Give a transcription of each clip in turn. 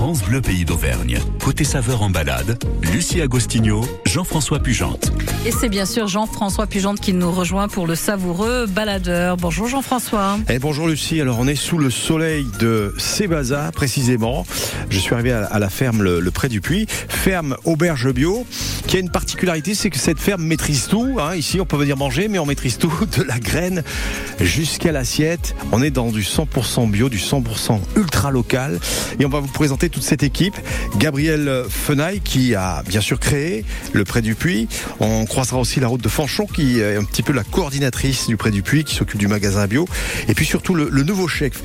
France Bleu Pays d'Auvergne. Côté saveurs en balade, Lucie Agostinho, Jean-François Pujante. Et c'est bien sûr Jean-François Pujante qui nous rejoint pour le savoureux baladeur. Bonjour Jean-François. Et bonjour Lucie. Alors on est sous le soleil de Cébazat précisément. Je suis arrivé à la ferme le Pré du Puy, ferme auberge bio, qui a une particularité, c'est que cette ferme maîtrise tout. Ici on peut venir manger, mais on maîtrise tout, de la graine jusqu'à l'assiette. On est dans du 100% bio, du 100% ultra local. Et on va vous présenter toute cette équipe. Gabriel Fenaille qui a bien sûr créé le Pré du Puy. On croisera aussi la route de Fanchon qui est un petit peu la coordinatrice du Pré du Puy, qui s'occupe du magasin bio. Et puis surtout le nouveau chef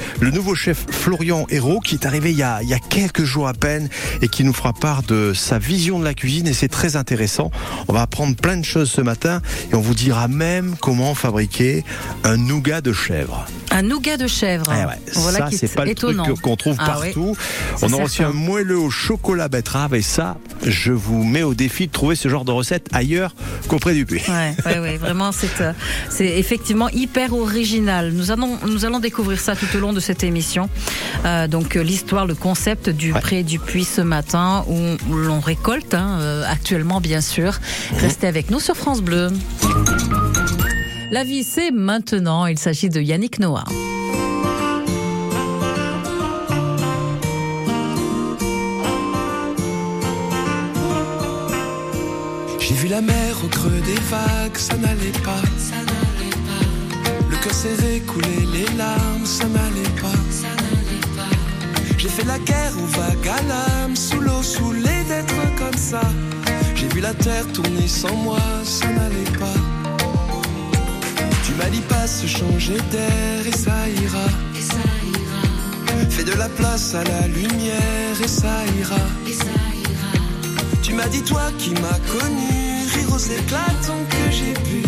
Florian Hérault qui est arrivé il y a quelques jours à peine et qui nous fera part de sa vision de la cuisine, et c'est très intéressant. On va apprendre plein de choses ce matin et on vous dira même comment fabriquer un nougat de chèvre. Un nougat de chèvre. Ah ouais, voilà, ça, c'est pas étonnant. Le truc qu'on trouve partout. Oui, on a aussi un moelleux au chocolat betterave, et ça, je vous mets au défi de trouver ce genre de recette ailleurs qu'au Pré du Puy. Oui, vraiment, c'est effectivement hyper original. Nous allons découvrir ça tout au long de cette émission. Donc, l'histoire, le concept du Pré du Puy ce matin, où l'on récolte actuellement, bien sûr. Restez avec nous sur France Bleu. La vie, c'est maintenant. Il s'agit de Yannick Noah. J'ai vu la mer au creux des vagues, ça n'allait pas. Le cœur serré coulait les larmes, ça n'allait pas. J'ai fait la guerre aux vagues à l'âme, sous l'eau, saoulé d'être comme ça. J'ai vu la terre tourner sans moi, ça n'allait pas. Tu m'as dit pas se changer d'air et ça ira. Fais de la place à la lumière et ça ira. Tu m'as dit toi qui m'as connu, rire aux éclats tant que j'ai pu.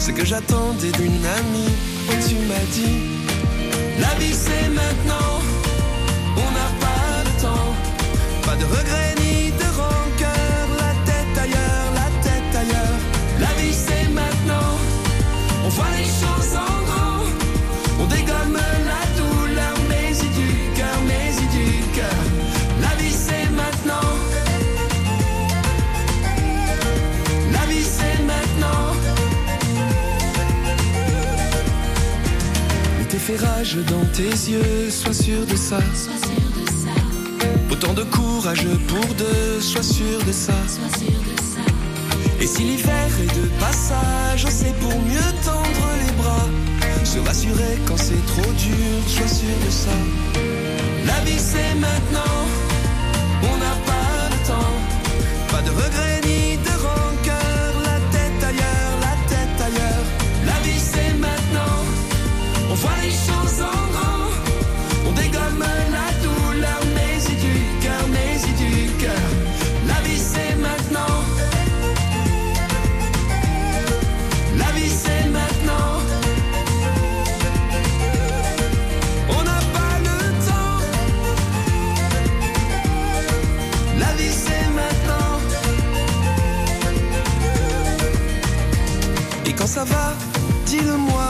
Ce que j'attendais d'une amie, oh tu m'as dit. La vie c'est maintenant, on n'a pas le temps. Pas de regrets ni de rancœur, la tête ailleurs. La vie c'est maintenant. On voit les choses en grand, on dégomme la douleur, mais du cœur. La vie c'est maintenant. La vie c'est maintenant. Mais t'es fait rage dans tes yeux, sois sûr de ça. Autant de courage pour deux, sois sûr de ça. Et si l'hiver est de passage, c'est pour mieux tendre les bras. Se rassurer quand c'est trop dur, sois sûr de ça. La vie c'est maintenant, on n'a pas le temps. Pas de regrets ni de rancœur, la tête ailleurs. La vie c'est maintenant, on voit les choses en grand. On dégomme la douleur, mais c'est du cœur. La vie c'est maintenant. Quand ça va, dis-le-moi.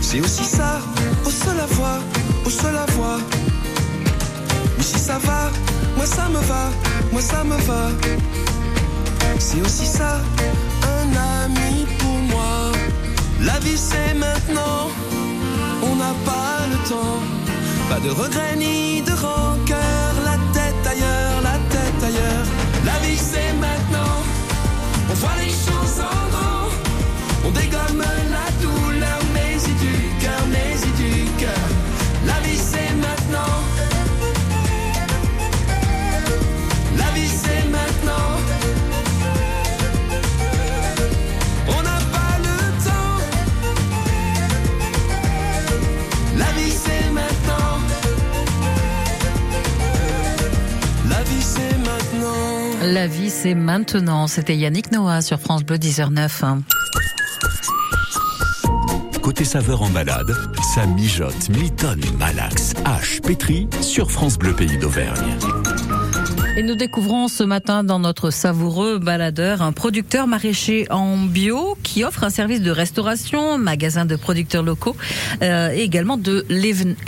C'est aussi ça, au seul à voix. Mais si ça va, moi ça me va. C'est aussi ça, un ami pour moi. La vie c'est maintenant, on n'a pas le temps. Pas de regrets ni de rancœur, la tête ailleurs. La vie c'est maintenant. On voit les choses en grand, on dégomme la douleur, mais c'est du cœur. La vie c'est maintenant. La vie c'est maintenant. On n'a pas le temps. La vie c'est maintenant. La vie c'est maintenant. La vie, c'est maintenant. C'était Yannick Noah sur France Bleu 10h09. Côté saveurs en balade, ça mijote, mitonne, malaxe, hache, pétri sur France Bleu Pays d'Auvergne. Et nous découvrons ce matin dans notre savoureux baladeur un producteur maraîcher en bio qui offre un service de restauration, magasin de producteurs locaux et également de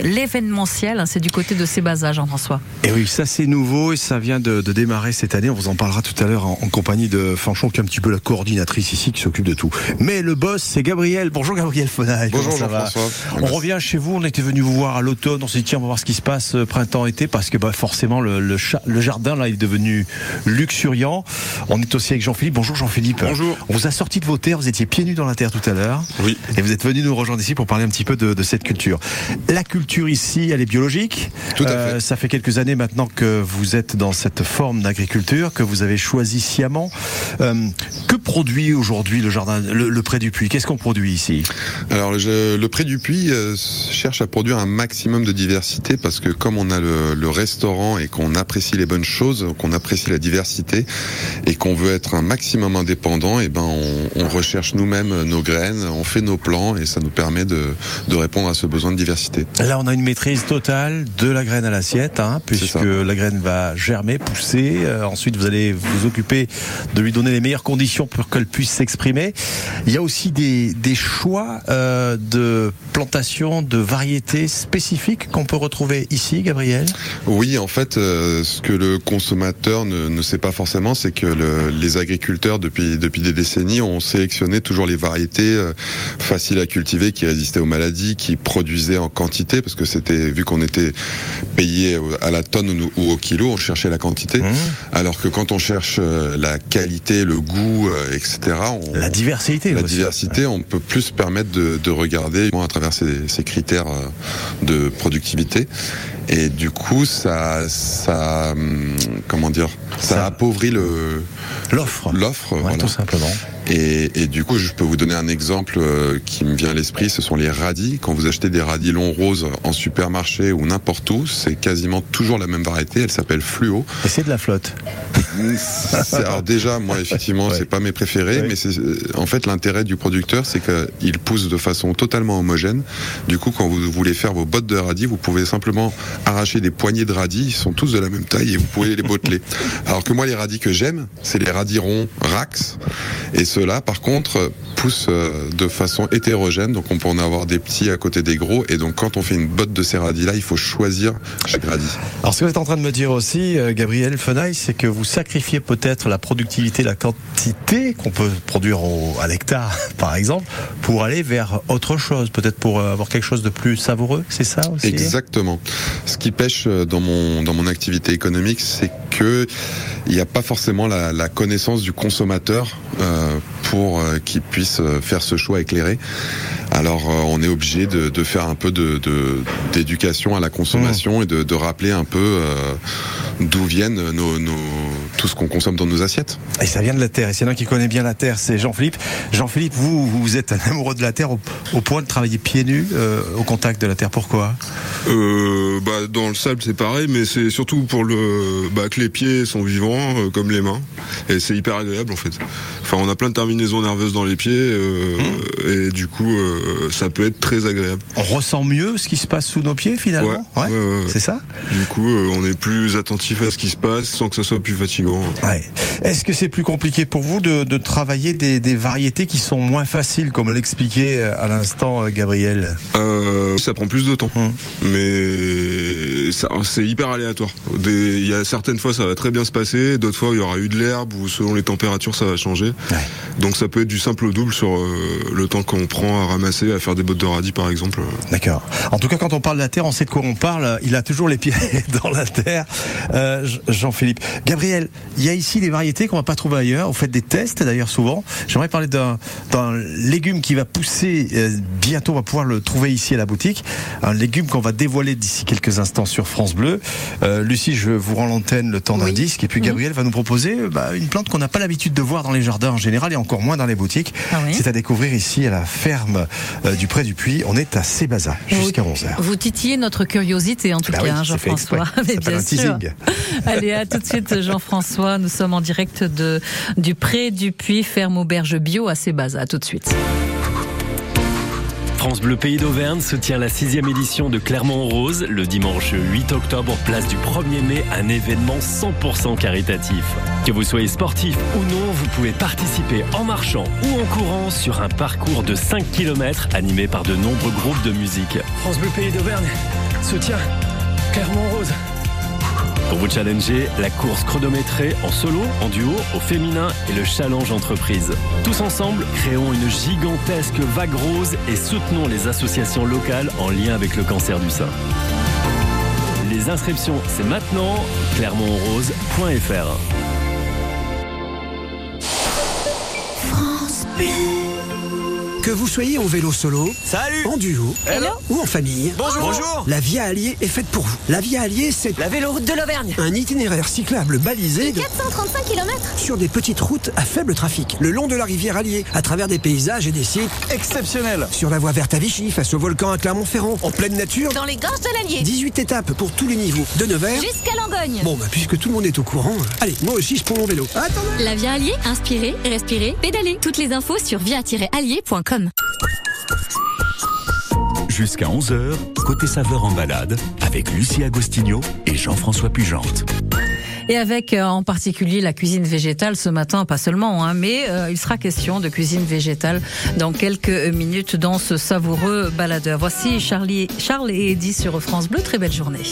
l'événementiel. C'est du côté de Cébazat, Jean-François. Et oui, ça c'est nouveau et ça vient de démarrer cette année. On vous en parlera tout à l'heure en compagnie de Fanchon, qui est un petit peu la coordinatrice ici, qui s'occupe de tout. Mais le boss, c'est Gabriel. Bonjour Gabriel Fenaille. Bonjour Jean-François. On revient chez vous, on était venu vous voir à l'automne, on s'est dit tiens, on va voir ce qui se passe printemps-été, parce que forcément le jardin là est devenu luxuriant. On est aussi avec Jean-Philippe. Bonjour Jean-Philippe. Bonjour. On vous a sorti de vos terres, vous étiez pieds nus dans la terre tout à l'heure. Oui. Et vous êtes venu nous rejoindre ici pour parler un petit peu de cette culture. La culture ici, elle est biologique. Tout à fait. Ça fait quelques années maintenant que vous êtes dans cette forme d'agriculture que vous avez choisie sciemment. Que produit aujourd'hui le jardin, le Pré du Puy ? Qu'est-ce qu'on produit ici ? Alors le Pré du Puy cherche à produire un maximum de diversité, parce que comme on a le restaurant et qu'on apprécie les bonnes choses, qu'on apprécie la diversité et qu'on veut être un maximum indépendant, et on recherche nous-mêmes nos graines, on fait nos plants et ça nous permet de répondre à ce besoin de diversité. Là on a une maîtrise totale de la graine à l'assiette, puisque la graine va germer, pousser, ensuite vous allez vous occuper de lui donner les meilleures conditions pour qu'elle puisse s'exprimer. Il y a aussi des choix de plantation, de variétés spécifiques qu'on peut retrouver ici, Gabriel ? Oui, en fait ce que le consommateur ne sait pas forcément, c'est que les agriculteurs depuis des décennies ont sélectionné toujours les variétés faciles à cultiver, qui résistaient aux maladies, qui produisaient en quantité, parce que c'était, vu qu'on était payé à la tonne ou au kilo, on cherchait la quantité, alors que quand on cherche la qualité, le goût, etc., la diversité, on peut plus se permettre de regarder à travers ces critères de productivité. Et du coup, ça comment dire, ça appauvrit l'offre, ouais, voilà. Tout simplement. Et du coup, je peux vous donner un exemple qui me vient à l'esprit, ce sont les radis. Quand vous achetez des radis longs roses en supermarché ou n'importe où, c'est quasiment toujours la même variété, elle s'appelle Fluo. Et c'est de la flotte. Alors déjà, moi effectivement, c'est pas mes préférés, mais en fait l'intérêt du producteur, c'est qu'il pousse de façon totalement homogène. Du coup, quand vous voulez faire vos bottes de radis, vous pouvez simplement arracher des poignées de radis, ils sont tous de la même taille et vous pouvez les botteler. Alors que moi, les radis que j'aime, c'est les radis ronds Rax, et ceux-là, par contre, poussent de façon hétérogène, donc on peut en avoir des petits à côté des gros, et donc quand on fait une botte de ces radis-là, il faut choisir chaque radis. Alors ce que vous êtes en train de me dire aussi, Gabriel Fenaille, c'est que vous sacrifiez peut-être la productivité, la quantité qu'on peut produire à l'hectare, par exemple, pour aller vers autre chose, peut-être pour avoir quelque chose de plus savoureux, c'est ça aussi ? Exactement. Ce qui pêche dans mon activité économique, c'est que il n'y a pas forcément la connaissance du consommateur pour qu'il puisse faire ce choix éclairé. Alors on est obligé de faire un peu d'éducation à la consommation et de rappeler un peu d'où viennent tout ce qu'on consomme dans nos assiettes. Et ça vient de la terre, et c'est l'un qui connaît bien la terre, c'est Jean-Philippe. Jean-Philippe, vous êtes un amoureux de la terre au point de travailler pieds nus au contact de la terre, pourquoi ? Dans le sable c'est pareil, mais c'est surtout pour que les pieds sont vivants comme les mains, et c'est hyper agréable en fait. Enfin, on a plein de terminaisons nerveuses dans les pieds et du coup ça peut être très agréable. On ressent mieux ce qui se passe sous nos pieds finalement. Ouais. C'est ça. Du coup on est plus attentif à ce qui se passe sans que ça soit plus fatigant. Ouais. Est-ce que c'est plus compliqué pour vous de travailler des variétés qui sont moins faciles, comme l'expliquait à l'instant Gabriel ? Ça prend plus de temps, mais ça, c'est hyper aléatoire. Il y a certaines fois ça va très bien se passer, d'autres fois il y aura eu de l'herbe ou selon les températures ça va changer. Ouais. Donc ça peut être du simple au double sur le temps qu'on prend à ramasser, à faire des bottes de radis par exemple. D'accord. En tout cas, quand on parle de la terre, on sait de quoi on parle. Il a toujours les pieds dans la terre, Jean-Philippe. Gabriel, il y a ici des variétés qu'on va pas trouver ailleurs. Vous faites des tests d'ailleurs souvent. J'aimerais parler d'un légume qui va pousser bientôt. On va pouvoir le trouver ici à la boutique. Un légume qu'on va dévoiler d'ici quelques instants sur France Bleu. Lucie, je vous rends l'antenne le temps d'un disque, et puis Gabriel va nous proposer une plante qu'on n'a pas l'habitude de voir dans les jardins en général et encore moins dans les boutiques. C'est à découvrir ici à la ferme du Pré du Puy. On est à Cébazat jusqu'à 11h. Vous titillez notre curiosité en tout cas, Jean-François. Mais bien sûr. Allez, à tout de suite Jean-François. Nous sommes en direct du Pré du Puy, ferme auberge bio à Cébazat. À tout de suite. France Bleu Pays d'Auvergne se tient la 6e édition de Clermont-Rose le dimanche 8 octobre, place du 1er mai, un événement 100% caritatif. Que vous soyez sportif ou non, vous pouvez participer en marchant ou en courant sur un parcours de 5 km animé par de nombreux groupes de musique. France Bleu Pays d'Auvergne soutient Clermont-Rose. Pour vous challenger, la course chronométrée en solo, en duo, au féminin et le challenge entreprise. Tous ensemble, créons une gigantesque vague rose et soutenons les associations locales en lien avec le cancer du sein. Les inscriptions, c'est maintenant clermontrose.fr. France Bleu. Que vous soyez en vélo solo, salut, en duo, hello, ou en famille, bonjour, bonjour, la Via Allier est faite pour vous. La Via Allier, c'est la véloroute de l'Auvergne. Un itinéraire cyclable balisé de 435 km sur des petites routes à faible trafic, le long de la rivière Allier, à travers des paysages et des sites exceptionnels. Sur la voie verte à Vichy, face au volcan à Clermont-Ferrand, en pleine nature, dans les gorges de l'Allier. 18 étapes pour tous les niveaux, de Nevers jusqu'à Langogne. Bon, puisque tout le monde est au courant, allez, moi aussi je prends mon vélo. Attendez. La Via Allier, inspirez, respirez, pédalez. Toutes les infos sur via-allier.com. Jusqu'à 11h, Côté saveurs en balade, avec Lucie Agostinho et Jean-François Pujante. Et avec en particulier la cuisine végétale ce matin, pas seulement, mais il sera question de cuisine végétale dans quelques minutes dans ce savoureux baladeur. Voici Charles et Eddy sur France Bleu, très belle journée.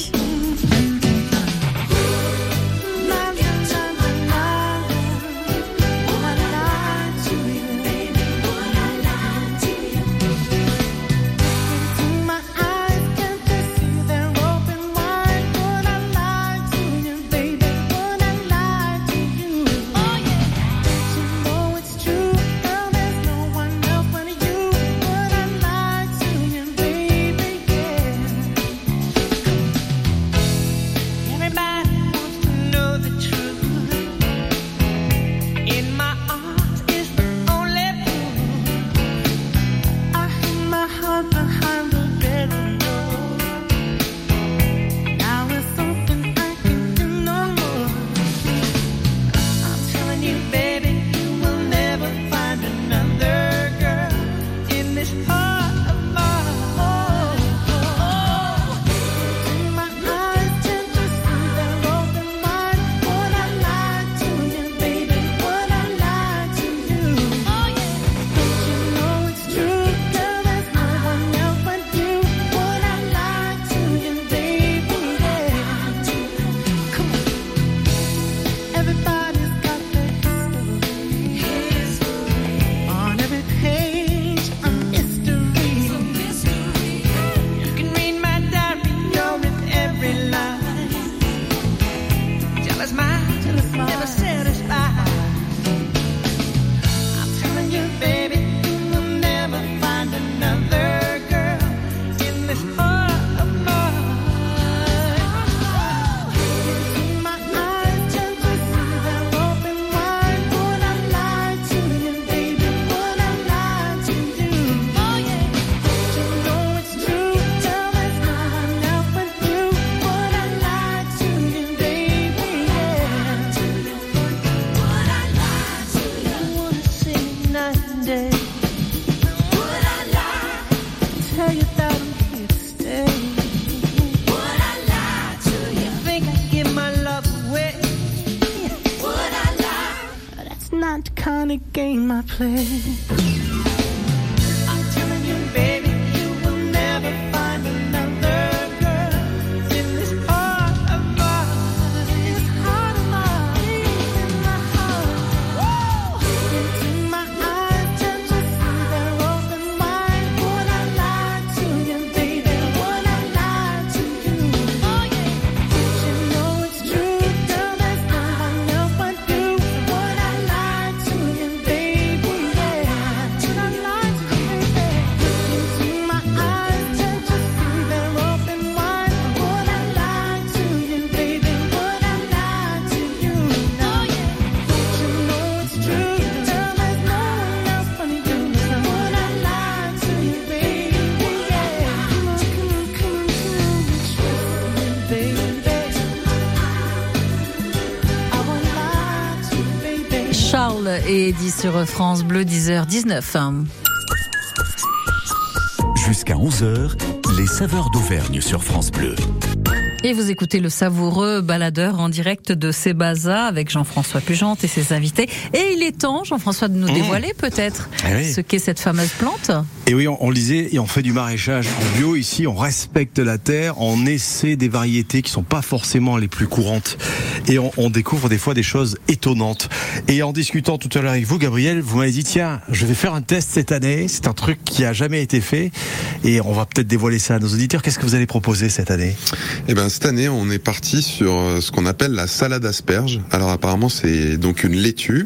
Et dit sur France Bleu 10h19. Jusqu'à 11h, les saveurs d'Auvergne sur France Bleu. Et vous écoutez le savoureux baladeur en direct de Cébazat avec Jean-François Pujante et ses invités. Et il est temps, Jean-François, de nous dévoiler peut-être ce qu'est cette fameuse plante. Et oui, on lisait, et on fait du maraîchage en bio ici, on respecte la terre, on essaie des variétés qui ne sont pas forcément les plus courantes. Et on découvre des fois des choses étonnantes. Et en discutant tout à l'heure avec vous, Gabriel, vous m'avez dit, tiens, je vais faire un test cette année, c'est un truc qui a jamais été fait. Et on va peut-être dévoiler ça à nos auditeurs. Qu'est-ce que vous allez proposer cette année ? Eh ben, cette année, on est parti sur ce qu'on appelle la salade asperge. Alors apparemment, c'est donc une laitue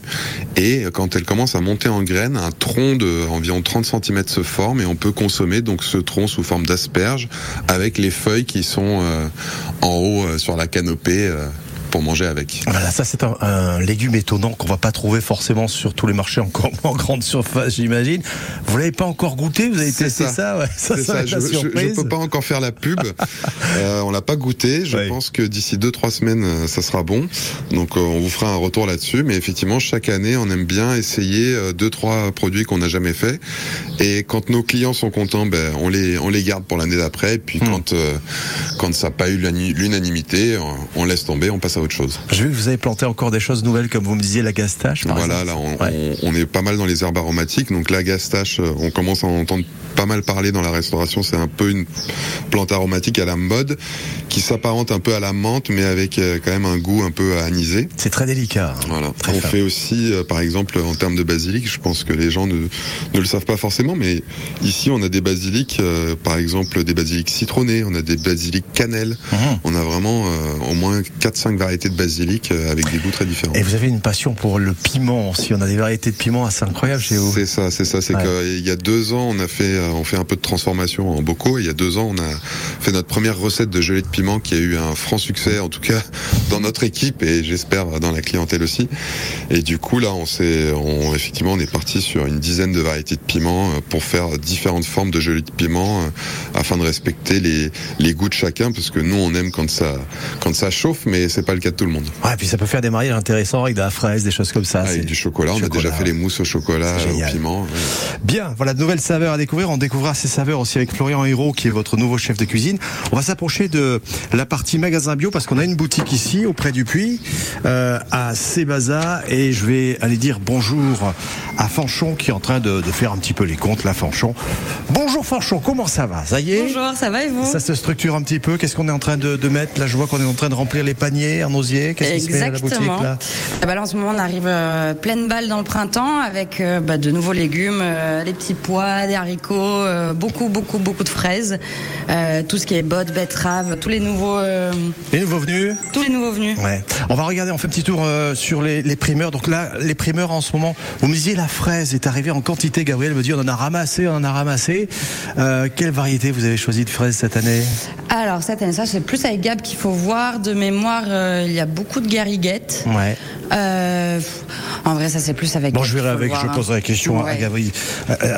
et quand elle commence à monter en graines, un tronc de environ 30 cm se forme et on peut consommer donc ce tronc sous forme d'asperge avec les feuilles qui sont en haut sur la canopée pour manger avec. Voilà, ça c'est un légume étonnant qu'on va pas trouver forcément sur tous les marchés encore en grande surface, j'imagine. Vous l'avez pas encore goûté, vous avez testé ça, ça je peux pas encore faire la pub. On l'a pas goûté, je pense que d'ici 2-3 semaines ça sera bon. Donc on vous fera un retour là-dessus, mais effectivement chaque année on aime bien essayer 2-3 produits qu'on n'a jamais fait et quand nos clients sont contents, on les garde pour l'année d'après et puis quand ça n'a pas eu l'unanimité, on laisse tomber, on passe autre chose. J'ai vu que vous avez planté encore des choses nouvelles comme vous me disiez, la gastache par exemple. Là on est pas mal dans les herbes aromatiques, donc la gastache, on commence à en entendre pas mal parler dans la restauration, c'est un peu une plante aromatique à la mode qui s'apparente un peu à la menthe mais avec quand même un goût un peu anisé. C'est très délicat. Voilà. Très on fait aussi par exemple en termes de basilic, je pense que les gens ne le savent pas forcément mais ici on a des basilics par exemple des basilics citronnés, on a des basilics cannelle, on a vraiment au moins 4-5 variétés de basilic avec des goûts très différents. Et vous avez une passion pour le piment. Si on a des variétés de piment assez incroyables chez vous. C'est ça. C'est qu'il y a 2 ans, on fait un peu de transformation en bocaux. Et il y a 2 ans, on a fait notre première recette de gelée de piment qui a eu un franc succès, en tout cas dans notre équipe et j'espère dans la clientèle aussi. Et du coup, là, effectivement, on est parti sur une dizaine de variétés de piment pour faire différentes formes de gelée de piment afin de respecter les goûts de chacun parce que nous, on aime quand ça chauffe, mais c'est pas le cas de tout le monde. Ouais, et puis ça peut faire des mariages intéressants avec de la fraise, des choses comme ça. Avec du chocolat, on a déjà fait les mousses au chocolat, au piment. Bien, voilà de nouvelles saveurs à découvrir. On découvrira ces saveurs aussi avec Florian Hérault, qui est votre nouveau chef de cuisine. On va s'approcher de la partie magasin bio parce qu'on a une boutique ici, au Pré du Puy, à Cébazat, et je vais aller dire bonjour à Fanchon qui est en train de faire un petit peu les comptes, là, Fanchon. Bonjour Fanchon, comment ça va ? Ça y est ? Bonjour, ça va et vous ? Ça se structure un petit peu. Qu'est-ce qu'on est en train de mettre ? Là, je vois qu'on est en train de remplir les paniers. Qu'est-ce qui se fait à la boutique là ? En ce moment, on arrive pleine balle dans le printemps avec de nouveaux légumes, les petits pois, des haricots, beaucoup de fraises, tout ce qui est bottes, betteraves, tous les nouveaux. Les nouveaux venus ? Tous les nouveaux venus. Ouais. On va regarder, on fait un petit tour sur les primeurs. Donc là, les primeurs en ce moment, vous me disiez la fraise est arrivée en quantité. Gabriel me dit on en a ramassé. Quelle variété vous avez choisi de fraise cette année ? Alors cette année, ça c'est plus avec Gab qu'il faut voir de mémoire. Il y a beaucoup de gariguettes. Ouais. En vrai, ça c'est plus avec. Bon, je poserai la question à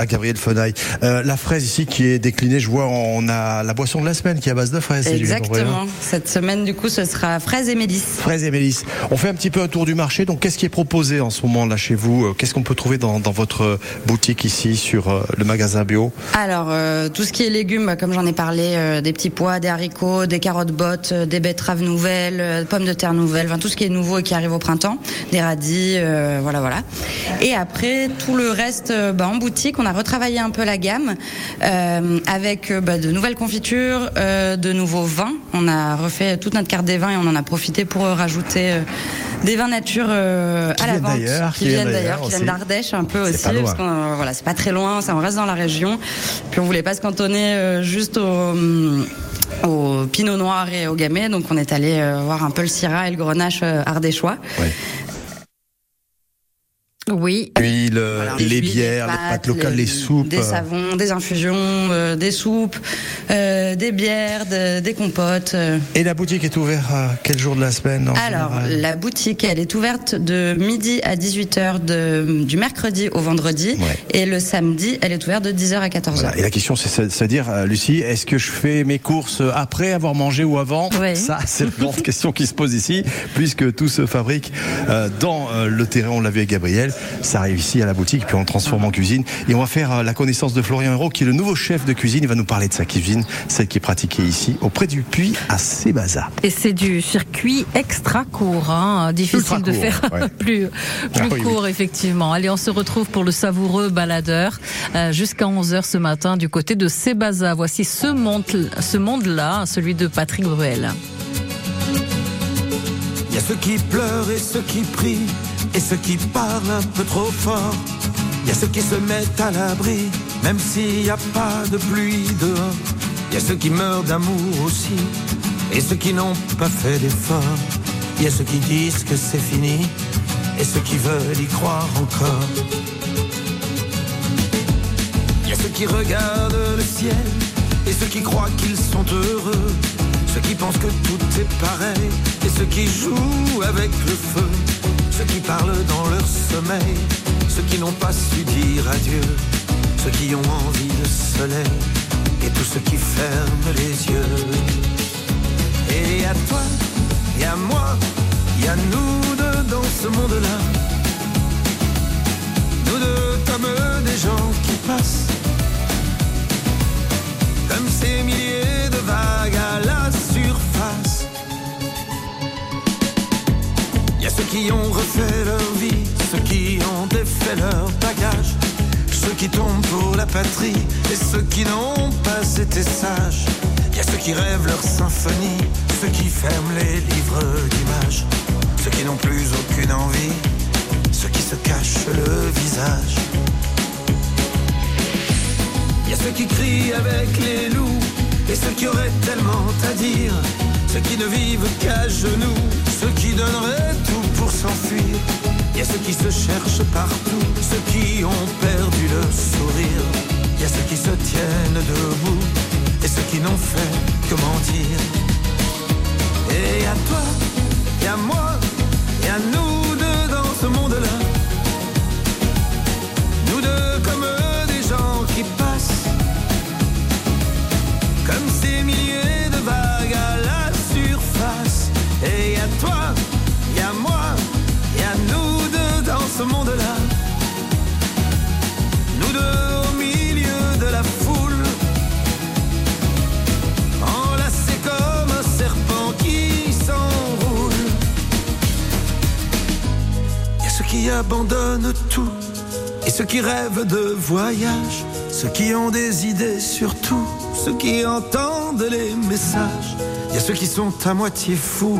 Gabriel Fenaille. La fraise ici qui est déclinée, je vois, on a la boisson de la semaine qui est à base de fraises. Exactement. Cette semaine, du coup, ce sera fraises et mélisse. Fraises et mélisse. On fait un petit peu un tour du marché. Donc, qu'est-ce qui est proposé en ce moment là chez vous ? Qu'est-ce qu'on peut trouver dans votre boutique ici sur le magasin bio ? Alors, tout ce qui est légumes, comme j'en ai parlé, des petits pois, des haricots, des carottes bottes, des betteraves nouvelles, pommes de terre nouvelles, tout ce qui est nouveau et qui arrive au printemps. Des radis, voilà. Et après, tout le reste, en boutique, on a retravaillé un peu la gamme avec de nouvelles confitures, de nouveaux vins. On a refait toute notre carte des vins et on en a profité pour rajouter des vins nature à la vente. Qui viennent d'Ardèche un peu aussi. Parce que c'est pas très loin, on reste dans la région. Puis on voulait pas se cantonner juste au Pinot Noir et au Gamay, donc on est allé voir un peu le Syrah et le Grenache ardéchois. Ouais. Oui. L'huile, les bières, les pâtes locales, les soupes. Des savons, des infusions, des soupes, des bières, des compotes. Et la boutique est ouverte quel jour de la semaine général ? La boutique, elle est ouverte de midi à 18h du mercredi au vendredi. Ouais. Et le samedi, elle est ouverte de 10h à 14h. Voilà. Et la question, c'est à dire, Lucie, est-ce que je fais mes courses après avoir mangé ou avant ? Oui. Ça, c'est la grande question qui se pose ici, puisque tout se fabrique dans le terrain, on l'a vu avec Gabriel. ça arrive ici à la boutique, puis on le transforme en cuisine. Et on va faire la connaissance de Florian Hérault, qui est le nouveau chef de cuisine. Il va nous parler de sa cuisine, celle qui est pratiquée ici, au Pré du Puy, à Cébazat. Et c'est du circuit extra court, hein, difficile de faire plus court, effectivement. Allez, on se retrouve pour le savoureux baladeur jusqu'à 11h ce matin du côté de Cébazat. Voici ce monde-là, celui de Patrick Bruel. Il y a ceux qui pleurent et ceux qui prient et ceux qui parlent un peu trop fort. Il y a ceux qui se mettent à l'abri même s'il n'y a pas de pluie dehors. Il y a ceux qui meurent d'amour aussi et ceux qui n'ont pas fait d'effort. Il y a ceux qui disent que c'est fini et ceux qui veulent y croire encore. Il y a ceux qui regardent le ciel et ceux qui croient qu'ils sont heureux. Ceux qui pensent que tout est pareil et ceux qui jouent avec le feu. Ceux qui parlent dans leur sommeil, ceux qui n'ont pas su dire adieu. Ceux qui ont envie de soleil et tous ceux qui ferment les yeux. Et à toi, et à moi, et à nous deux dans ce monde-là. Nous deux comme des gens qui passent, comme ces milliers de vagues à la surface. Il y a ceux qui ont refait leur vie, ceux qui ont défait leur bagage, ceux qui tombent pour la patrie et ceux qui n'ont pas été sages. Il y a ceux qui rêvent leur symphonie, ceux qui ferment les livres d'images, ceux qui n'ont plus aucune envie, ceux qui se cachent le visage. Il y a ceux qui crient avec les loups et ceux qui auraient tellement à dire, ceux qui ne vivent qu'à genoux, ceux qui donneraient tout pour s'enfuir. Il y a ceux qui se cherchent partout, ceux qui ont perdu le sourire. Il y a ceux qui se tiennent debout et ceux qui n'ont fait que mentir. Et à toi, et à moi, et à nous deux dans ce monde-là. Nous deux comme des gens qui passent, comme ces milliers de vagues à la surface. Et à toi, et à moi, et à nous deux dans ce monde-là. Nous deux au milieu de la foule, enlacés comme un serpent qui s'enroule. Il y a ceux qui abandonnent tout et ceux qui rêvent de voyage, ceux qui ont des idées sur tout, ceux qui entendent les messages. Il y a ceux qui sont à moitié fous,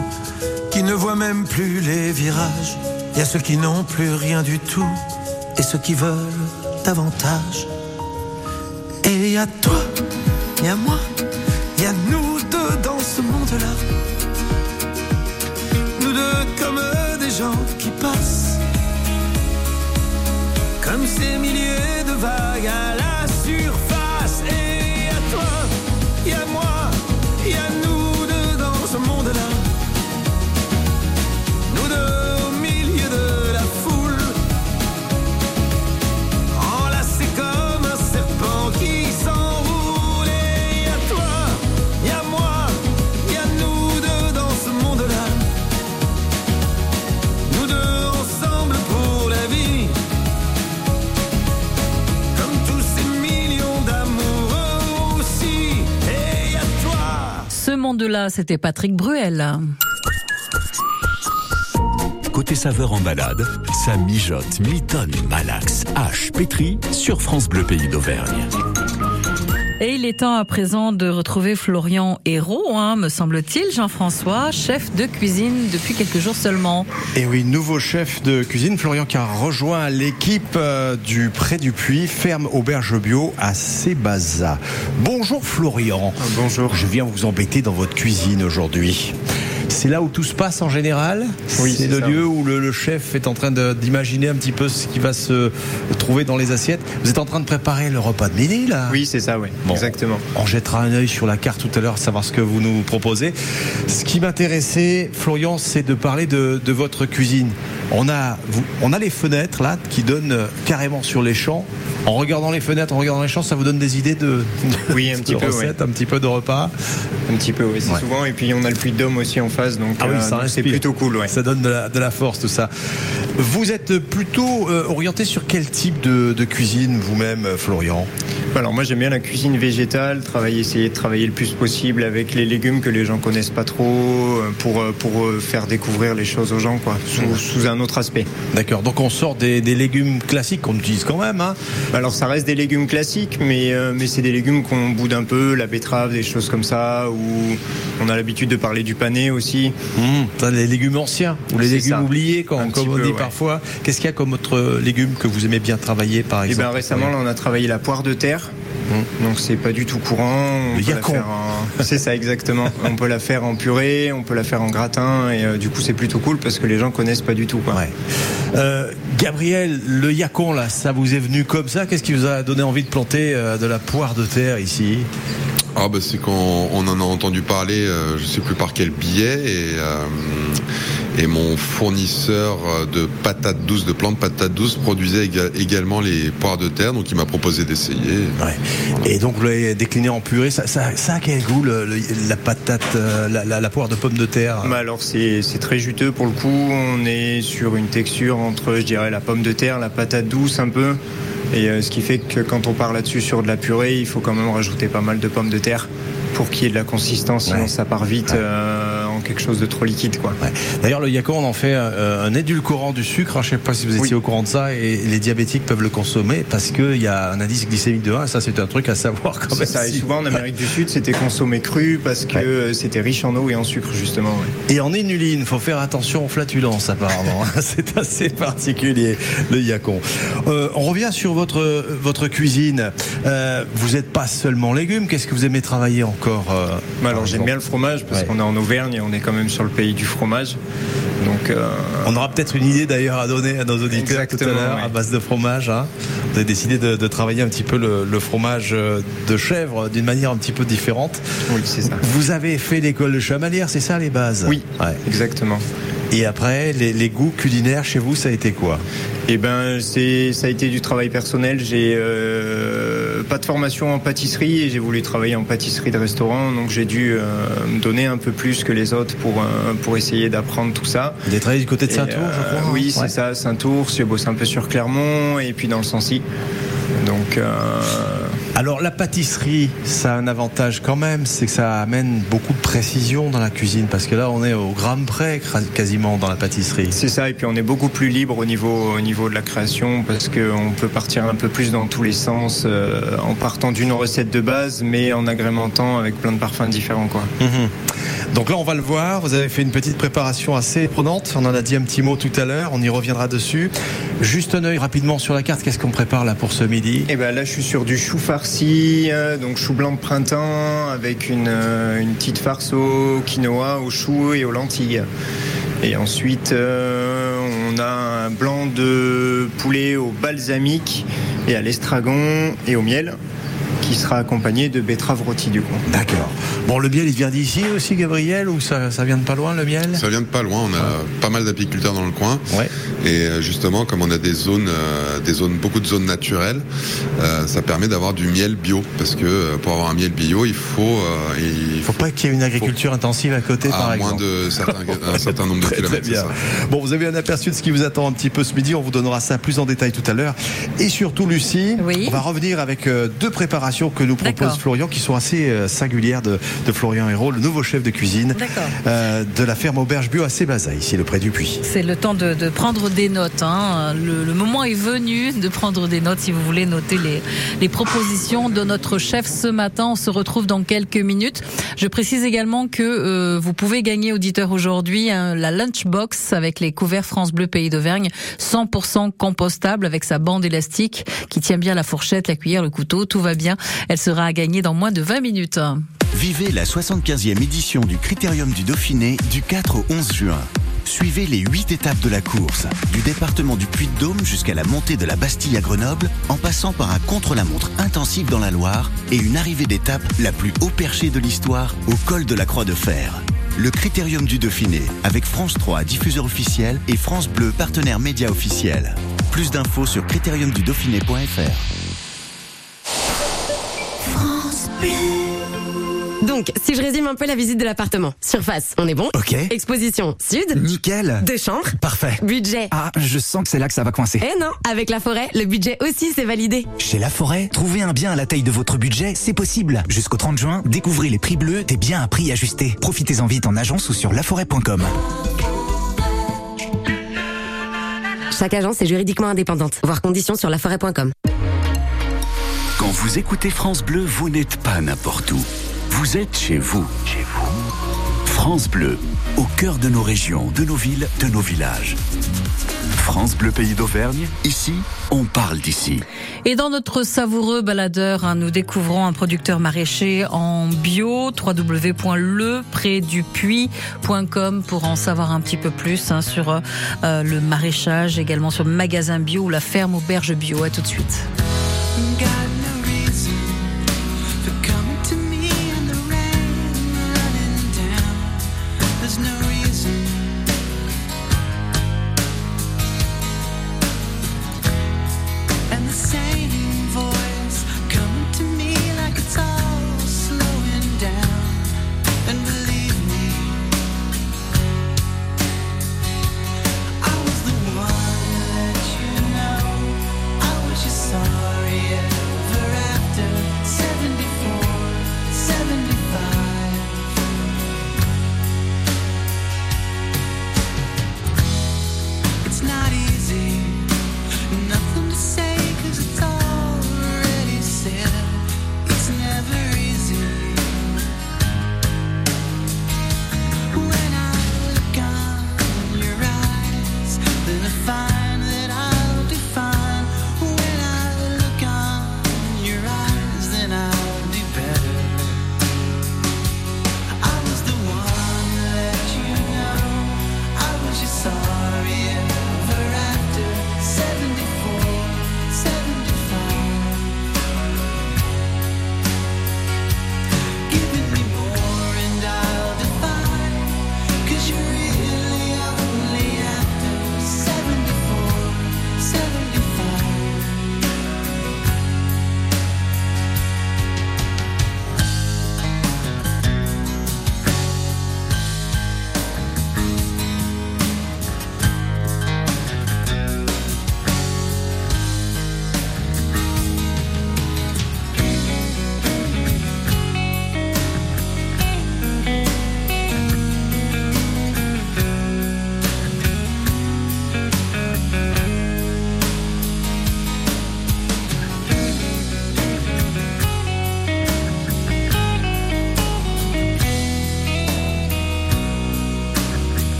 qui ne voient même plus les virages. Il y a ceux qui n'ont plus rien du tout et ceux qui veulent davantage. Et il y a toi, il y a moi, il y a nous deux dans ce monde-là. Nous deux comme des gens qui passent, comme ces milliers de vagues à la surface. Et à toi, et à moi, et à nous deux dans ce monde-là. Nous deux au milieu de la foule, enlacés comme un serpent qui s'enroule. Et à toi, et à moi, et à nous deux dans ce monde-là. Nous deux ensemble pour la vie, comme tous ces millions d'amoureux aussi. Et à toi. Ce monde-là, c'était Patrick Bruel. Côté saveurs en balade, ça mijote, mitonne, malaxe, hache, pétrie sur France Bleu Pays d'Auvergne. Et il est temps à présent de retrouver Florian Hérault, me semble-t-il, Jean-François, chef de cuisine depuis quelques jours seulement. Et oui, nouveau chef de cuisine, Florian qui a rejoint l'équipe du Pré du Puy, ferme auberge bio à Cébazat. Bonjour Florian. Bonjour. Je viens vous embêter dans votre cuisine aujourd'hui. C'est là où tout se passe en général. Oui, c'est le lieu où le chef est en train d'imaginer un petit peu ce qui va se trouver dans les assiettes. Vous êtes en train de préparer le repas de midi là. Oui, c'est ça, oui. Bon, exactement. On jettera un œil sur la carte tout à l'heure, savoir ce que vous nous proposez. Ce qui m'intéressait, Florian, c'est de parler de votre cuisine. On a les fenêtres là qui donnent carrément sur les champs. en regardant les fenêtres, en regardant les champs, ça vous donne des idées de, oui, un petit peu, recettes, ouais. Un petit peu de repas. Un petit peu, oui, c'est ouais. Souvent. Et puis on a le Puy-de-Dôme aussi en face, donc ah oui, ça donc c'est plutôt cool. Ouais. Ça donne de la force, tout ça. Vous êtes plutôt orienté sur quel type de cuisine vous-même, Florian ? Alors moi j'aime bien la cuisine végétale, essayer de travailler le plus possible avec les légumes que les gens connaissent pas trop, pour faire découvrir les choses aux gens, quoi, sous un autre aspect. D'accord, donc on sort des légumes classiques qu'on utilise quand même, hein. Alors ça reste des légumes classiques, mais c'est des légumes qu'on boude un peu, la betterave, des choses comme ça, où on a l'habitude de parler du pané aussi. Les légumes anciens, ou les légumes oubliés, comme on dit ouais. Parfois. Qu'est-ce qu'il y a comme autre légume que vous aimez bien travailler, par exemple ? Récemment, ouais. Là, on a travaillé la poire de terre. Donc c'est pas du tout courant. On peut la faire c'est ça exactement. On peut la faire en purée, on peut la faire en gratin et du coup c'est plutôt cool parce que les gens connaissent pas du tout quoi. Ouais. Gabriel, le yacon là, ça vous est venu comme ça ? Qu'est-ce qui vous a donné envie de planter de la poire de terre ici ? Ah bah c'est qu'on en a entendu parler, je sais plus par quel billet et mon fournisseur de patates douces, de plantes patates douces produisait également les poires de terre, donc il m'a proposé d'essayer. Ouais. Voilà. Et donc le décliner en purée, ça a quel goût la patate, la poire de pomme de terre ? Bah alors c'est très juteux pour le coup, on est sur une texture entre je dirais la pomme de terre, la patate douce un peu. Et ce qui fait que quand on part là-dessus sur de la purée, il faut quand même rajouter pas mal de pommes de terre pour qu'il y ait de la consistance, sinon ça part vite en quelque chose de trop liquide, quoi. Ouais. D'ailleurs, le yacon, on en fait un édulcorant du sucre. Je ne sais pas si vous étiez au courant de ça, et les diabétiques peuvent le consommer parce qu'il y a un indice glycémique de 1. Ça, c'est un truc à savoir quand même. Ça, et souvent en Amérique du Sud, c'était consommé cru parce que c'était riche en eau et en sucre, justement. Ouais. Et en inuline, il faut faire attention aux flatulences, apparemment. C'est assez particulier, le yacon. On revient sur votre cuisine. Vous n'êtes pas seulement légumes. Qu'est-ce que vous aimez travailler encore Alors j'aime bien le fromage parce qu'on est en Auvergne et on est quand même sur le pays du fromage. Donc on aura peut-être une idée d'ailleurs à donner à nos auditeurs tout à l'heure à base de fromage. Hein. Vous avez décidé de travailler un petit peu le fromage de chèvre d'une manière un petit peu différente. Oui, c'est ça. Vous avez fait l'école de Chamalières, c'est ça les bases ? Oui, exactement. Et après, les goûts culinaires chez vous, ça a été quoi ? Eh ben, ça a été du travail personnel. J'ai pas de formation en pâtisserie et j'ai voulu travailler en pâtisserie de restaurant. Donc j'ai dû me donner un peu plus que les autres pour essayer d'apprendre tout ça. Vous avez travaillé du côté de Saint-Ours, je crois ? Oui, c'est ça, Saint-Ours. J'ai bossé un peu sur Clermont et puis dans le Sancy. Donc... Alors la pâtisserie, ça a un avantage quand même, c'est que ça amène beaucoup de précision dans la cuisine, parce que là on est au gramme près quasiment dans la pâtisserie. C'est ça, et puis on est beaucoup plus libre au niveau de la création, parce qu'on peut partir un peu plus dans tous les sens, en partant d'une recette de base, mais en agrémentant avec plein de parfums différents, quoi. Donc là on va le voir, vous avez fait une petite préparation assez prenante, on en a dit un petit mot tout à l'heure, on y reviendra dessus. Juste un œil rapidement sur la carte, qu'est-ce qu'on prépare là pour ce midi ? Eh ben là je suis sur du chou farci, donc chou blanc de printemps avec une petite farce au quinoa, au chou et aux lentilles. Et ensuite on a un blanc de poulet au balsamique et à l'estragon et au miel. Qui sera accompagné de betteraves rôties du coup. D'accord. Bon, le miel, il vient d'ici aussi, Gabriel, ou ça vient de pas loin, le miel ? Ça vient de pas loin. On a pas mal d'apiculteurs dans le coin. Ouais. Et justement, comme on a des zones, beaucoup de zones naturelles, ça permet d'avoir du miel bio, parce que pour avoir un miel bio, il faut pas qu'il y ait une agriculture intensive à côté, par exemple. À moins de un certain nombre de kilomètres. Très bien. Bon, vous avez un aperçu de ce qui vous attend un petit peu ce midi. On vous donnera ça plus en détail tout à l'heure. Et surtout, Lucie, on va revenir avec deux préparations que nous propose Florian, qui sont assez singulières de Florian Hérault, le nouveau chef de cuisine de la ferme auberge bio à Cébazat, ici le Pré du Puy. C'est le temps de prendre des notes. Hein. Le moment est venu de prendre des notes, si vous voulez noter les propositions de notre chef ce matin. On se retrouve dans quelques minutes. Je précise également que vous pouvez gagner, auditeurs, aujourd'hui, la lunchbox avec les couverts France Bleu Pays d'Auvergne, 100% compostable avec sa bande élastique qui tient bien la fourchette, la cuillère, le couteau, tout va bien. Elle sera à gagner dans moins de 20 minutes. Vivez la 75e édition du Critérium du Dauphiné du 4 au 11 juin. Suivez les 8 étapes de la course, du département du Puy-de-Dôme jusqu'à la montée de la Bastille à Grenoble, en passant par un contre-la-montre intensif dans la Loire et une arrivée d'étape la plus haut perchée de l'histoire au col de la Croix de Fer. Le Critérium du Dauphiné, avec France 3, diffuseur officiel, et France Bleu, partenaire média officiel. Plus d'infos sur critériumdudauphiné.fr. Donc, si je résume un peu la visite de l'appartement. Surface, on est bon. Ok. Exposition, sud. Nickel. 2 chambres. Parfait. Budget. Ah, je sens que c'est là que ça va coincer. Eh non, avec La Forêt, le budget aussi c'est validé. Chez La Forêt, trouver un bien à la taille de votre budget, c'est possible. Jusqu'au 30 juin, découvrez les prix bleus des biens à prix ajustés. Profitez-en vite en agence ou sur laforêt.com. Chaque agence est juridiquement indépendante. Voir conditions sur laforêt.com. Quand vous écoutez France Bleu, vous n'êtes pas n'importe où. Vous êtes chez vous. Chez vous. France Bleu, au cœur de nos régions, de nos villes, de nos villages. France Bleu Pays d'Auvergne, ici, on parle d'ici. Et dans notre savoureux baladeur, nous découvrons un producteur maraîcher en bio, www.lepredupuy.com pour en savoir un petit peu plus sur le maraîchage, également sur le magasin bio ou la ferme auberge bio. À tout de suite.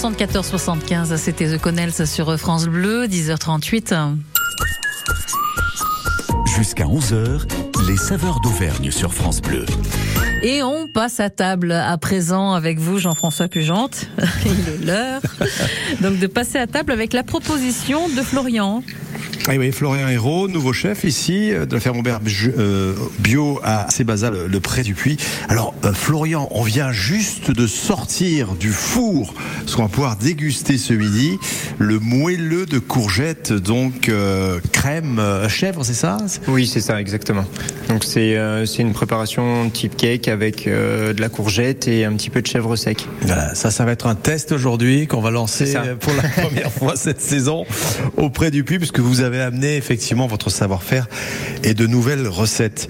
« 74-75 », c'était The Connells sur France Bleu, 10h38. Jusqu'à 11h, les saveurs d'Auvergne sur France Bleu. Et on passe à table à présent avec vous, Jean-François Pujante. Il est l'heure donc de passer à table avec la proposition de Florian. Ah oui, Florian Hérault, nouveau chef ici de la ferme Robert Bio à Cébazat, le Pré du Puy. Alors Florian, on vient juste de sortir du four, ce qu'on va pouvoir déguster ce midi, le moelleux de courgettes, donc crème chèvre, c'est ça ? Oui, c'est ça, exactement. Donc c'est une préparation type cake avec de la courgette et un petit peu de chèvre sec. Voilà, ça va être un test aujourd'hui qu'on va lancer pour la première fois cette saison au Pré du Puy, puisque vous avez amené effectivement votre savoir-faire et de nouvelles recettes.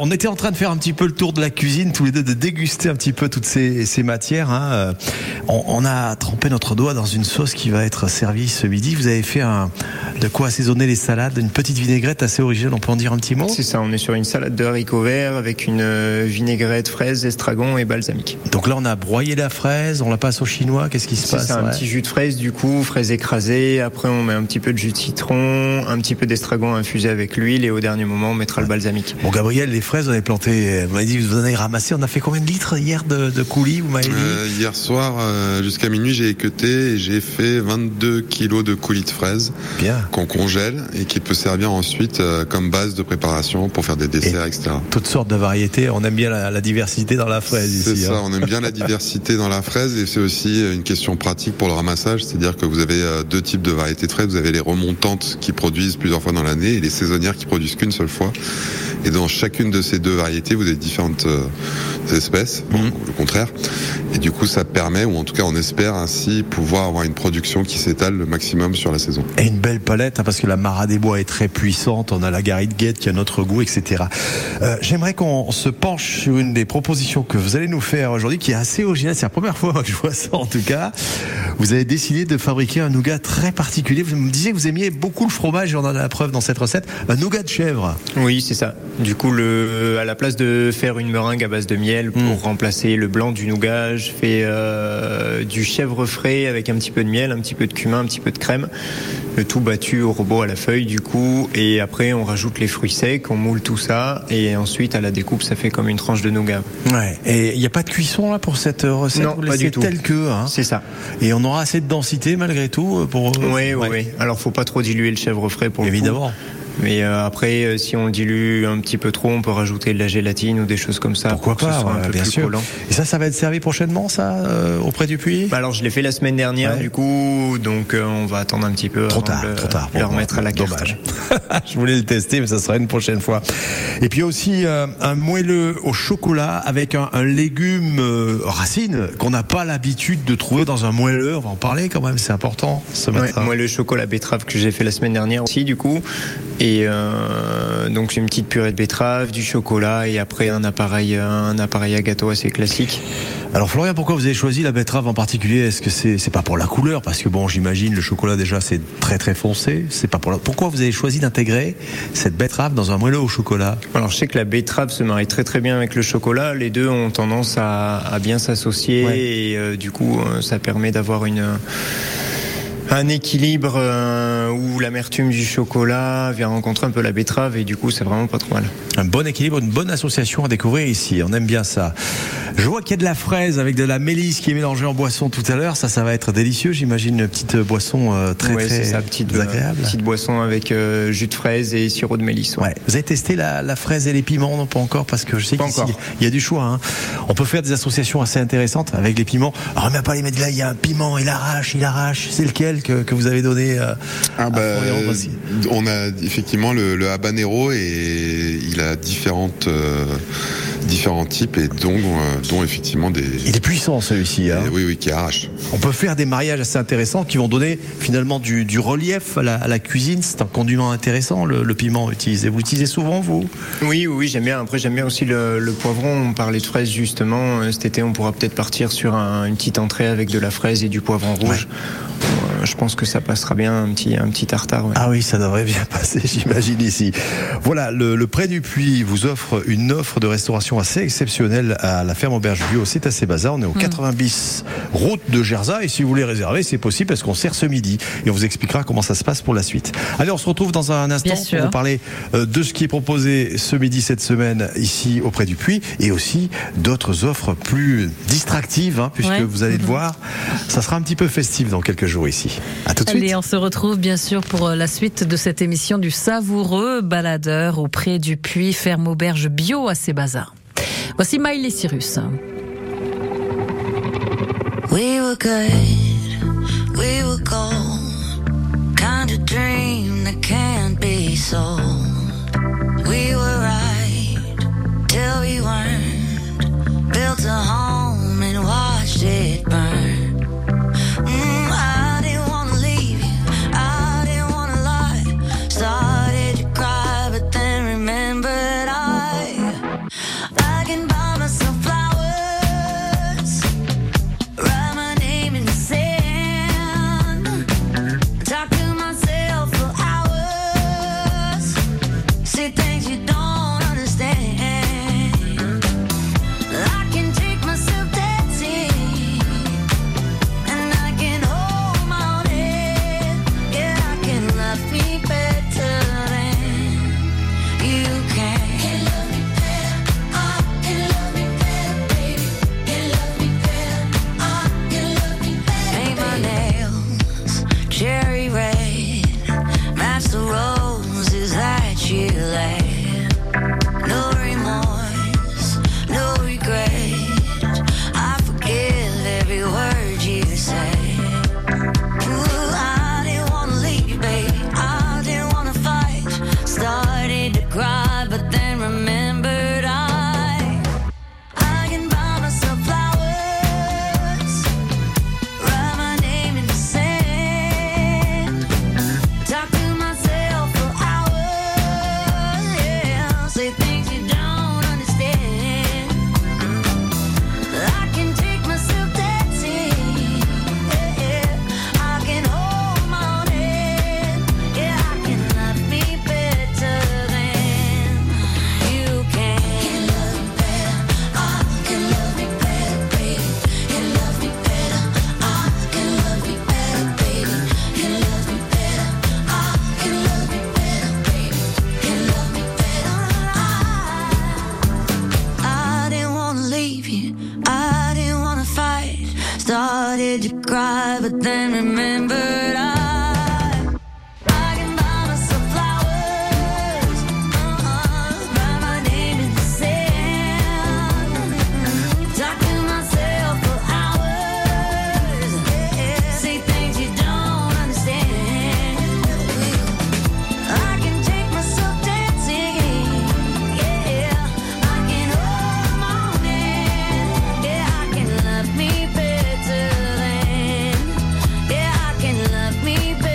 On était en train de faire un petit peu le tour de la cuisine, tous les deux, de déguster un petit peu toutes ces matières, hein. On a trempé notre doigt dans une sauce qui va être servie ce midi. Vous avez fait de quoi assaisonner les salades, une petite vinaigrette assez originale, on peut en dire un petit mot ? C'est ça, on est sur une salade de haricots verts avec une vinaigrette fraise, estragon et balsamique. Donc là on a broyé la fraise, on la passe au chinois, qu'est-ce qui se passe ? C'est ça, un petit jus de fraise du coup, fraise écrasée, après on met un petit peu de jus de citron, un petit peu d'estragon infusé avec l'huile et au dernier moment on mettra le balsamique. Bon Gabriel, les fraises on les plantées, vous m'avez dit vous en avez ramassé, on a fait combien de litres hier de coulis, vous m'avez dit hier soir jusqu'à minuit j'ai équeuté et j'ai fait 22 kilos de coulis de fraises. Bien. Qu'on congèle et qui peut servir ensuite comme base de préparation pour faire des desserts et etc. Toutes sortes de variétés, on aime bien la diversité dans la fraise ici. C'est ça, hein. On aime bien la diversité dans la fraise et c'est aussi une question pratique pour le ramassage, c'est-à-dire que vous avez deux types de variétés de fraises, vous avez les remontantes qui produisent plusieurs fois dans l'année et les saisonnières qui produisent qu'une seule fois. Et dans chacune de ces deux variétés, vous avez différentes espèces, le contraire. Et du coup, ça permet, ou en tout cas, on espère ainsi pouvoir avoir une production qui s'étale le maximum sur la saison. Et une belle palette, hein, parce que la Mara des Bois est très puissante. On a la Garrigue Guette qui a notre goût, etc. J'aimerais qu'on se penche sur une des propositions que vous allez nous faire aujourd'hui, qui est assez originale. C'est la première fois que je vois ça, en tout cas. Vous avez décidé de fabriquer un nougat très particulier. Vous me disiez que vous aimiez beaucoup le fromage et on en a la preuve dans cette recette. Un nougat de chèvre. Oui, c'est ça. Du coup, à la place de faire une meringue à base de miel pour remplacer le blanc du nougat, je fais du chèvre frais avec un petit peu de miel, un petit peu de cumin, un petit peu de crème. Le tout battu au robot à la feuille, du coup. Et après, on rajoute les fruits secs, on moule tout ça. Et ensuite, à la découpe, ça fait comme une tranche de nougat. Ouais. Et il n'y a pas de cuisson là pour cette recette ? Non, pas du tout. Tel que, hein. C'est ça. Et on aura assez de densité malgré tout pour... Oui. Alors, faut pas trop diluer le chèvre frais pour évidemment. Le coup. Mais après, si on le dilue un petit peu trop, on peut rajouter de la gélatine ou des choses comme ça. Pourquoi pour pas, bien sûr. Collant. Et ça va être servi prochainement, au Pré du Puy ? Alors, je l'ai fait la semaine dernière, du coup, donc on va attendre un petit peu. Trop tard. Pour le remettre à la carte. Dommage. Je voulais le tester, mais ça sera une prochaine fois. Et puis aussi un moelleux au chocolat avec un légume racine qu'on n'a pas l'habitude de trouver dans un moelleux. On va en parler quand même, c'est important ce matin. Ouais, moelleux chocolat betterave que j'ai fait la semaine dernière aussi, du coup. Et donc une petite purée de betterave, du chocolat et après un appareil à gâteau assez classique. Alors Florian, pourquoi vous avez choisi la betterave en particulier ? Est-ce que c'est pas pour la couleur ? Parce que bon, j'imagine le chocolat déjà c'est très très foncé. C'est pas pour la... Pourquoi vous avez choisi d'intégrer cette betterave dans un moelleux au chocolat ? Alors je sais que la betterave se marie très très bien avec le chocolat. Les deux ont tendance à bien s'associer et du coup ça permet d'avoir un équilibre où l'amertume du chocolat vient rencontrer un peu la betterave et du coup c'est vraiment pas trop mal. Un bon équilibre, une bonne association à découvrir ici, on aime bien ça. Je vois qu'il y a de la fraise avec de la mélisse qui est mélangée en boisson tout à l'heure, ça va être délicieux, j'imagine une petite boisson très agréable. Petite boisson avec jus de fraise et sirop de mélisse. Ouais. Vous avez testé la fraise et les piments ? Non, pas encore, parce que je sais qu'ici il y a du choix, hein. On peut faire des associations assez intéressantes avec les piments. Alors on ne va pas les mettre là, il y a un piment, il arrache, c'est lequel que vous avez donné on a effectivement le habanero et il a différents types et dont effectivement des... Il est puissant celui-ci, hein. Oui, qui arrache. On peut faire des mariages assez intéressants qui vont donner finalement du relief à la cuisine. C'est un condiment intéressant le piment utilisé. Vous l'utilisez souvent vous ? Oui, j'aime bien. Après j'aime bien aussi le poivron. On parlait de fraises justement. Cet été on pourra peut-être partir sur une petite entrée avec de la fraise et du poivron rouge. Ouais. je pense que ça passera bien, un petit tartare. Ouais. Ah oui, ça devrait bien passer, j'imagine, ici. Voilà, le Pré du Puy vous offre une offre de restauration assez exceptionnelle à la ferme auberge bio, c'est à Cébazat. On est au 80 bis route de Gerza, et si vous voulez réserver, c'est possible parce qu'on sert ce midi et on vous expliquera comment ça se passe pour la suite. Allez, on se retrouve dans un instant pour vous parler de ce qui est proposé ce midi, cette semaine, ici au Pré du Puy, et aussi d'autres offres plus distractives, hein, puisque vous allez le voir, ça sera un petit peu festif dans quelques jours ici. À tout de suite. Allez, on se retrouve bien sûr pour la suite de cette émission du savoureux baladeur au Pré du Puy, ferme auberge bio à Cébazat. Voici Miley Cyrus. We were good, we were gold, kind of dream that can't be sold. We were right till we weren't, built a home and watched it burn. I didn't want to leave you, I didn't want to lie, started to cry but then remembered I can buy myself flowers, write my name in the sand, talk to myself for hours, say things you don't understand. I can take myself dancing, and I can hold my own head. Yeah, I can love me better than you can. Can love me better, I can love me better, baby. Can love me better, I can love me better. Paint my nails cherry red, match the roses that you laid. No remorse, no regret. I forgive every word you say. Ooh, I didn't wanna leave, babe. I didn't wanna fight. Started to cry, but then remembered I can buy myself flowers, write my name in the sand, talk to myself for hours. Yeah, say things you don't understand. I can take myself dancing. Yeah, I can hold my own head. Yeah, I can love me better than you can. Can love me better, I can love me better, baby. Can love me better, I can love me better, baby. Can love me better, I can love me better, baby. Can love me better. I didn't wanna leave you, I didn't wanna fight. Started to cry, but then remembered I can buy myself flowers, write my name in the sand, talk to myself for hours, yeah, say things you don't understand. I can take myself dancing, yeah, I can hold my own hand, yeah, I can love me better than, yeah, I can love me better than you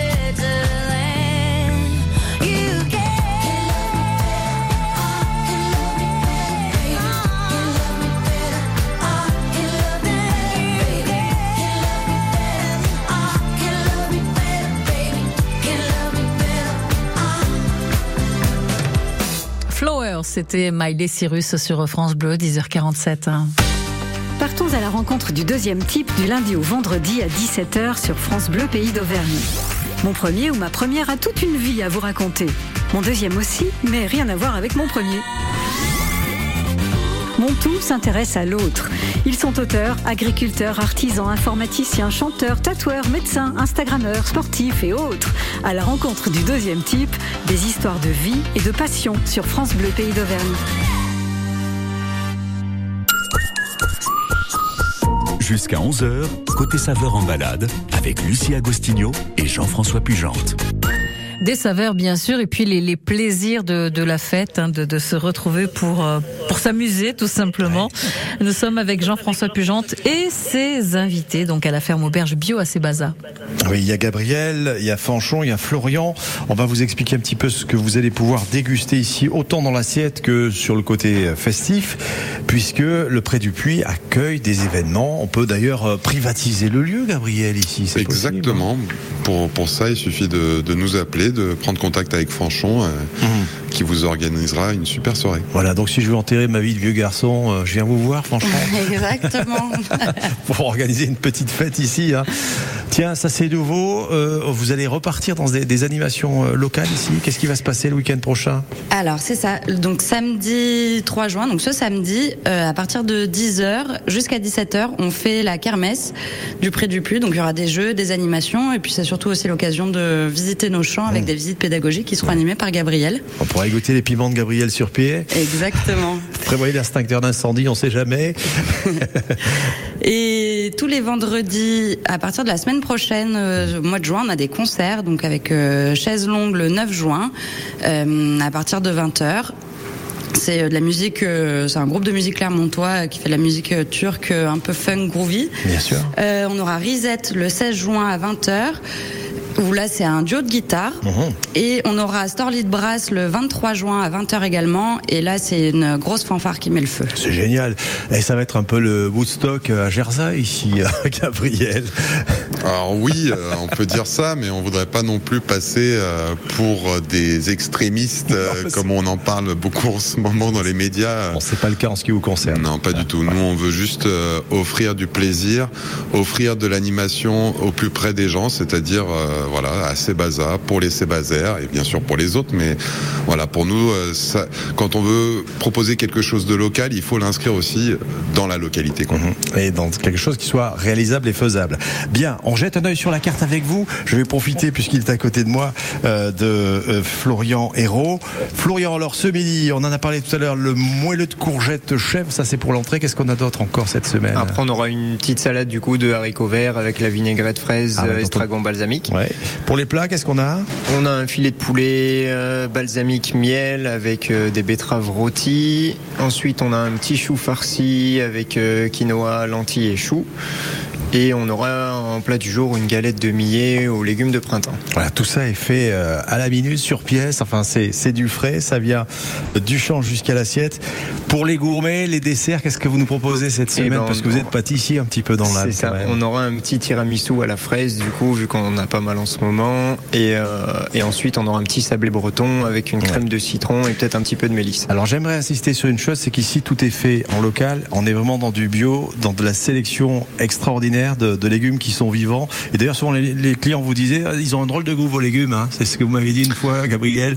Flowers, c'était Miley Cyrus sur France Bleu, 10h47. Partons à la rencontre du deuxième type du lundi au vendredi à 17h sur France Bleu Pays d'Auvergne. Mon premier ou ma première a toute une vie à vous raconter. Mon deuxième aussi, mais rien à voir avec mon premier. Mon tout s'intéresse à l'autre. Ils sont auteurs, agriculteurs, artisans, informaticiens, chanteurs, tatoueurs, médecins, instagrammeurs, sportifs et autres. À la rencontre du deuxième type, des histoires de vie et de passion sur France Bleu Pays d'Auvergne. Jusqu'à 11h, Côté saveurs en balade, avec Lucie Agostinho et Jean-François Pujante. Des saveurs, bien sûr, et puis les plaisirs de la fête, hein, de se retrouver pour s'amuser, tout simplement. Ouais. Nous sommes avec Jean-François Pujante et ses invités, donc à la ferme auberge bio à Cébazat. Oui, il y a Gabriel, il y a Fanchon, il y a Florian. On va vous expliquer un petit peu ce que vous allez pouvoir déguster ici, autant dans l'assiette que sur le côté festif, puisque le Pré du Puy accueille des événements. On peut d'ailleurs privatiser le lieu, Gabriel, ici. C'est exactement. Pour ça, il suffit de nous appeler, de prendre contact avec Fanchon, qui vous organisera une super soirée. Voilà, donc si je veux enterrer ma vie de vieux garçon, je viens vous voir, Fanchon. Exactement. Pour organiser une petite fête ici. Hein. Tiens, ça c'est nouveau. Vous allez repartir dans des animations locales ici. Qu'est-ce qui va se passer le week-end prochain ? Alors, c'est ça. Donc, samedi 3 juin, donc ce samedi, à partir de 10h jusqu'à 17h, on fait la kermesse du Pré du Puy. Donc, il y aura des jeux, des animations, et puis c'est surtout aussi l'occasion de visiter nos champs avec des visites pédagogiques qui seront animées par Gabriel. On pourra goûter les piments de Gabriel sur pied. Exactement. Prévoyez l'extincteur d'incendie, on ne sait jamais. Et tous les vendredis, à partir de la semaine prochaine, au mois de juin, on a des concerts, donc avec chaise longue le 9 juin, à partir de 20h. C'est de la musique, c'est un groupe de musique clermontois qui fait de la musique turque un peu funk groovy. Bien sûr. On aura Risette le 16 juin à 20h. Où là c'est un duo de guitare et on aura Storly de Brass le 23 juin à 20h également, et là c'est une grosse fanfare qui met le feu. C'est génial, et ça va être un peu le Woodstock à Gerza ici, Gabriel. Alors oui, on peut dire ça, mais on voudrait pas non plus passer pour des extrémistes, comme on en parle beaucoup en ce moment dans les médias. Bon, c'est pas le cas en ce qui vous concerne. Non, pas du tout. Nous on veut juste offrir du plaisir, offrir de l'animation au plus près des gens, c'est-à-dire voilà, à Cébazat, pour les Cébazaires et bien sûr pour les autres, mais voilà, pour nous, ça, quand on veut proposer quelque chose de local, il faut l'inscrire aussi dans la localité. Et dans quelque chose qui soit réalisable et faisable. Bien, on jette un œil sur la carte avec vous. Je vais profiter, puisqu'il est à côté de moi, de Florian Hérault. Florian, alors ce midi, on en a parlé tout à l'heure, le moelleux de courgettes chèvre, ça c'est pour l'entrée. Qu'est-ce qu'on a d'autre encore cette semaine ? Après, on aura une petite salade du coup de haricots verts avec la vinaigrette fraise, estragon balsamique. Ouais. Pour les plats, qu'est-ce qu'on a ? On a un filet de poulet balsamique miel avec des betteraves rôties. Ensuite, on a un petit chou farci avec quinoa, lentilles et choux. Et on aura en plat du jour une galette de millet aux légumes de printemps. Voilà, tout ça est fait à la minute, sur pièce. Enfin, c'est du frais, ça vient du champ jusqu'à l'assiette. Pour les gourmets, les desserts, qu'est-ce que vous nous proposez cette semaine ? Parce que vous êtes pâtissier un petit peu dans l'âme. C'est ça, on aura un petit tiramisu à la fraise, du coup, vu qu'on en a pas mal en ce moment. Et ensuite, on aura un petit sablé breton avec une crème de citron et peut-être un petit peu de mélisse. Alors, j'aimerais insister sur une chose, c'est qu'ici, tout est fait en local. On est vraiment dans du bio, dans de la sélection extraordinaire. De légumes qui sont vivants. Et d'ailleurs, souvent les clients vous disaient, ils ont un drôle de goût vos légumes, hein. C'est ce que vous m'avez dit une fois, Gabriel,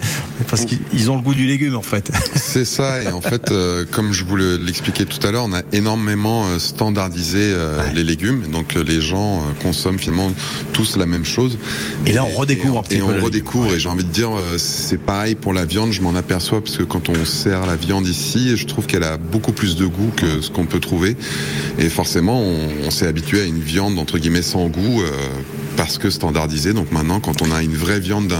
parce qu'ils ont le goût du légume en fait. C'est ça, et en fait, comme je vous l'expliquais tout à l'heure, on a énormément standardisé les légumes, donc les gens consomment finalement tous la même chose. Et là, on redécouvre un petit peu. Et on redécouvre, et j'ai envie de dire, c'est pareil pour la viande, je m'en aperçois, parce que quand on sert la viande ici, je trouve qu'elle a beaucoup plus de goût que ce qu'on peut trouver. Et forcément, on s'est habitué à une viande entre guillemets sans goût parce que standardisée. Donc maintenant, quand on a une vraie viande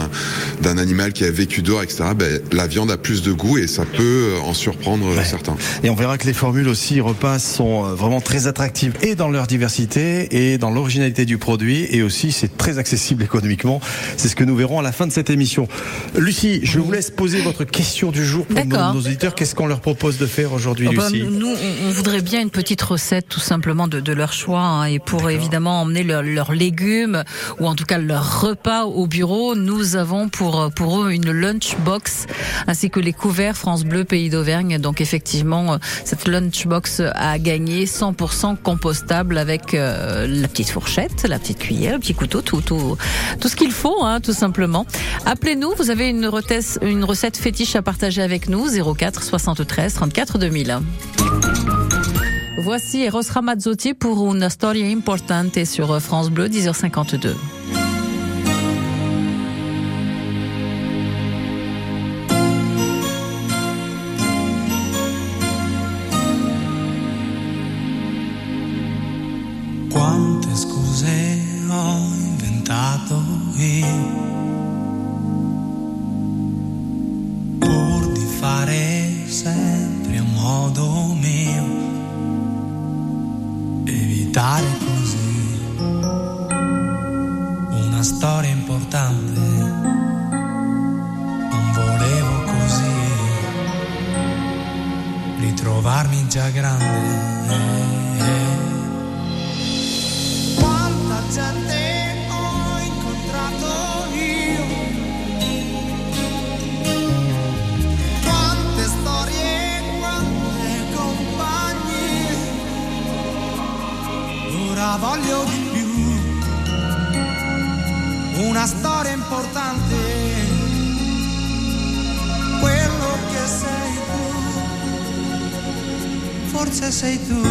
d'un animal qui a vécu dehors, etc., la viande a plus de goût et ça peut en surprendre certains. Et on verra que les formules aussi repas sont vraiment très attractives, et dans leur diversité et dans l'originalité du produit, et aussi c'est très accessible économiquement. C'est ce que nous verrons à la fin de cette émission. Lucie, je vous laisse poser votre question du jour pour nos auditeurs. Qu'est-ce qu'on leur propose de faire aujourd'hui, Lucie ? Nous, on voudrait bien une petite recette tout simplement de leur choix, hein, et pour évidemment emmener leurs légumes ou en tout cas leur repas au bureau. Nous avons pour eux une lunchbox, ainsi que les couverts France Bleu Pays d'Auvergne. Donc effectivement, cette lunchbox à gagner, 100% compostable, avec la petite fourchette, la petite cuillère, le petit couteau, tout ce qu'il faut, hein, tout simplement. Appelez-nous, vous avez une recette fétiche à partager avec nous, 04 73 34 2000. Voici Eros Ramazzotti pour Una storia importante sur France Bleu, 10h52. Quante scuse ho inventato io dormire, evitare così una storia importante. Non volevo così ritrovarmi già grande. Voglio di più, una storia importante, quello che sei tu, forse sei tu.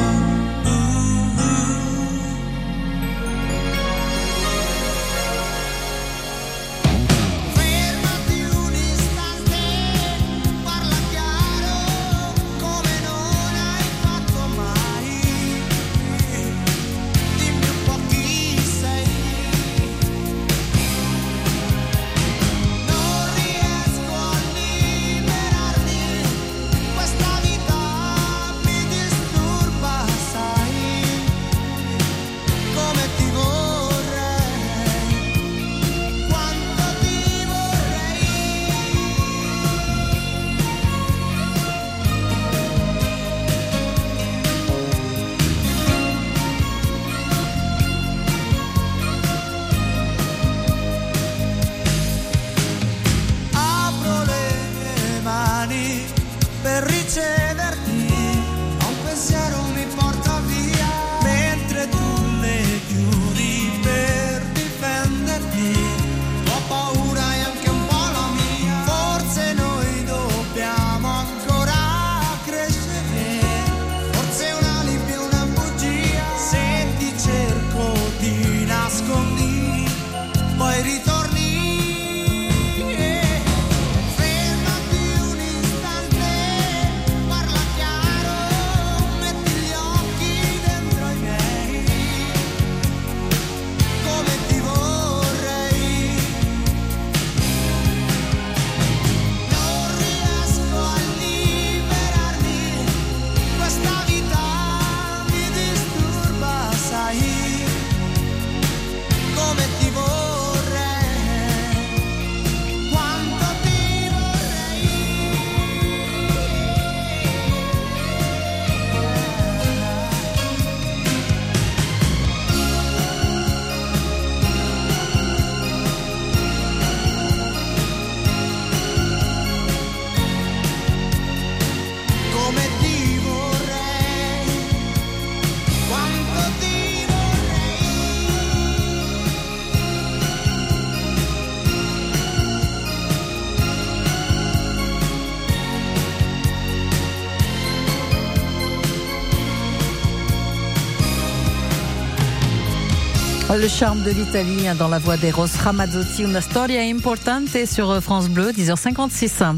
Le charme de l'Italie dans la voix d'Eros Ramazzotti, una storia importante sur France Bleu, 10h56.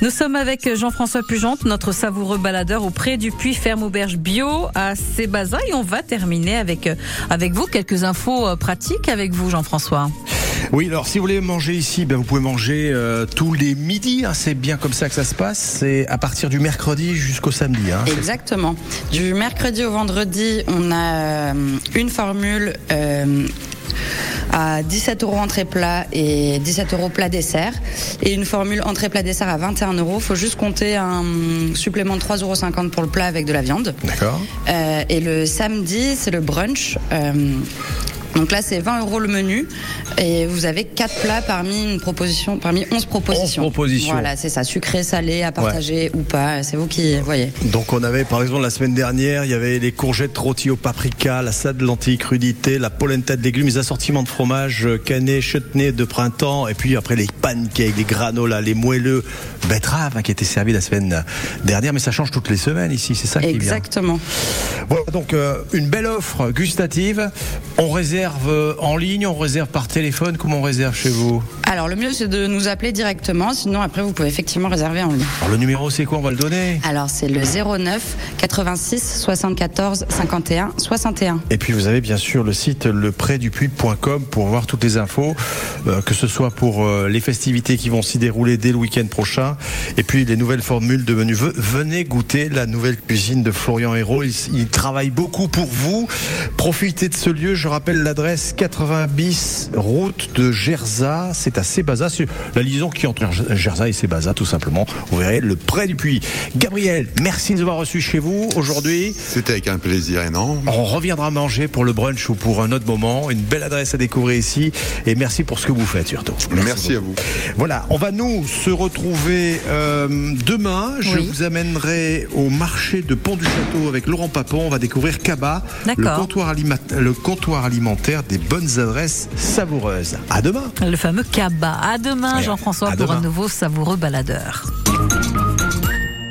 Nous sommes avec Jean-François Pujante, notre savoureux baladeur au Pré du Puy, ferme auberge bio à Cébazat, et on va terminer avec vous quelques infos pratiques avec vous, Jean-François. Oui, alors si vous voulez manger ici, vous pouvez manger tous les midis, c'est bien comme ça que ça se passe, c'est à partir du mercredi jusqu'au samedi. Exactement, du mercredi au vendredi, on a une formule à 17 € entrée plat et 17 € plat dessert, et une formule entrée plat dessert à 21 €. Faut juste compter un supplément de 3,50 € pour le plat avec de la viande. D'accord. Et le samedi, c'est le brunch. Donc là, c'est 20 € le menu, et vous avez 4 plats parmi 11 propositions. 11 propositions. Voilà, c'est ça, sucré, salé, à partager ou pas, c'est vous qui voyez. Donc on avait, par exemple, la semaine dernière, il y avait les courgettes rôties au paprika, la salade de lentilles crudités, la polenta de légumes, les assortiments de fromage, cannet, chutney de printemps, et puis après les pancakes, les granolas, les moelleux, betteraves qui étaient servis la semaine dernière, mais ça change toutes les semaines ici, c'est ça qui est bien. Exactement. Voilà, donc une belle offre gustative, on réserve réserve en ligne, on réserve par téléphone, comment on réserve chez vous ? Alors le mieux c'est de nous appeler directement, sinon après vous pouvez effectivement réserver en ligne. Alors le numéro c'est quoi ? On va le donner. Alors c'est le 09 86 74 51 61. Et puis vous avez bien sûr le site leprèdupuy.com pour voir toutes les infos, que ce soit pour les festivités qui vont s'y dérouler dès le week-end prochain et puis les nouvelles formules de menu. Venez goûter la nouvelle cuisine de Florian Hérault, il travaille beaucoup pour vous. Profitez de ce lieu, je rappelle l'adresse 80 bis route de Gerza, c'est à Cébazat, c'est la liaison qui entre Gerza et Cébazat tout simplement. Vous verrez le Pré du Puy. Gabriel, merci de nous avoir reçus chez vous aujourd'hui. C'était avec un plaisir énorme. On reviendra manger pour le brunch ou pour un autre moment, une belle adresse à découvrir ici et merci pour ce que vous faites surtout. Merci à vous. Voilà, on va nous se retrouver demain, je vous amènerai au marché de Pont du Château avec Laurent Papon, on va découvrir Cabas, le comptoir alimentaire des bonnes adresses savoureuses. À demain. Le fameux Cabas. À demain, Jean-François, pour un nouveau savoureux baladeur.